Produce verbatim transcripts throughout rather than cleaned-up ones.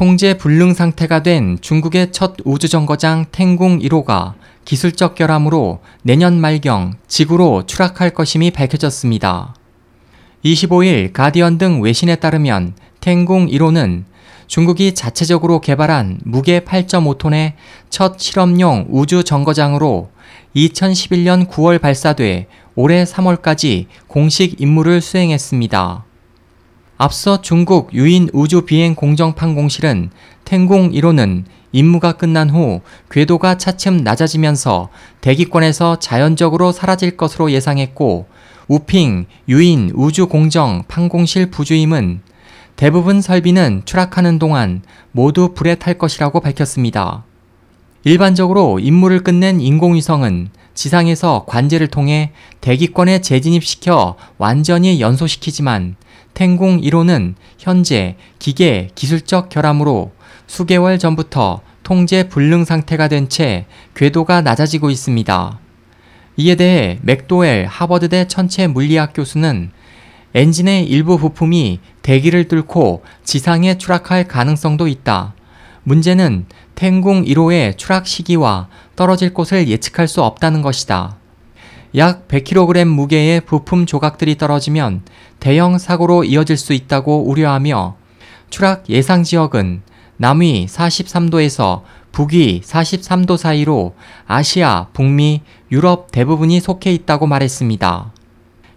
통제 불능 상태가 된 중국의 첫 우주정거장 톈궁 일 호가 기술적 결함으로 내년 말경 지구로 추락할 것임이 밝혀졌습니다. 이십오일 가디언 등 외신에 따르면 톈궁 일 호는 중국이 자체적으로 개발한 무게 팔 점 오 톤의 첫 실험용 우주정거장으로 이천십일년 구월 발사돼 올해 삼월까지 공식 임무를 수행했습니다. 앞서 중국 유인 우주비행공정판공실은 톈궁 일 호는 임무가 끝난 후 궤도가 차츰 낮아지면서 대기권에서 자연적으로 사라질 것으로 예상했고, 우핑 유인 우주공정판공실 부주임은 대부분 설비는 추락하는 동안 모두 불에 탈 것이라고 밝혔습니다. 일반적으로 임무를 끝낸 인공위성은 지상에서 관제를 통해 대기권에 재진입시켜 완전히 연소시키지만 톈궁 일 호는 현재 기계 기술적 결함으로 수개월 전부터 통제 불능 상태가 된 채 궤도가 낮아지고 있습니다. 이에 대해 맥도웰 하버드대 천체 물리학 교수는 엔진의 일부 부품이 대기를 뚫고 지상에 추락할 가능성도 있다. 문제는 톈궁 일 호의 추락 시기와 떨어질 곳을 예측할 수 없다는 것이다. 약 백 킬로그램 무게의 부품 조각들이 떨어지면 대형 사고로 이어질 수 있다고 우려하며, 추락 예상 지역은 남위 사십삼 도에서 북위 사십삼 도 사이로 아시아, 북미, 유럽 대부분이 속해 있다고 말했습니다.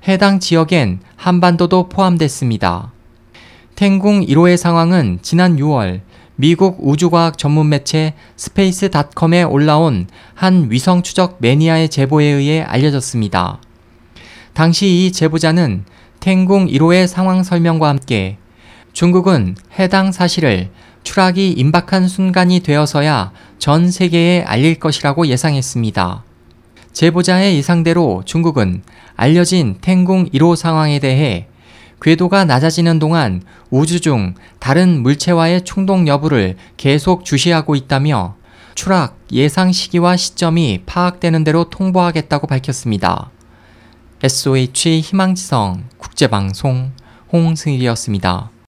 해당 지역엔 한반도도 포함됐습니다. 톈궁 일 호의 상황은 지난 유월 미국 우주과학 전문 매체 스페이스닷컴에 올라온 한 위성 추적 매니아의 제보에 의해 알려졌습니다. 당시 이 제보자는 톈궁 일 호의 상황 설명과 함께 중국은 해당 사실을 추락이 임박한 순간이 되어서야 전 세계에 알릴 것이라고 예상했습니다. 제보자의 예상대로 중국은 알려진 톈궁 일 호 상황에 대해 궤도가 낮아지는 동안 우주 중 다른 물체와의 충동 여부를 계속 주시하고 있다며 추락 예상 시기와 시점이 파악되는 대로 통보하겠다고 밝혔습니다. 에스오에이치 희망지성 국제방송 홍승일이었습니다.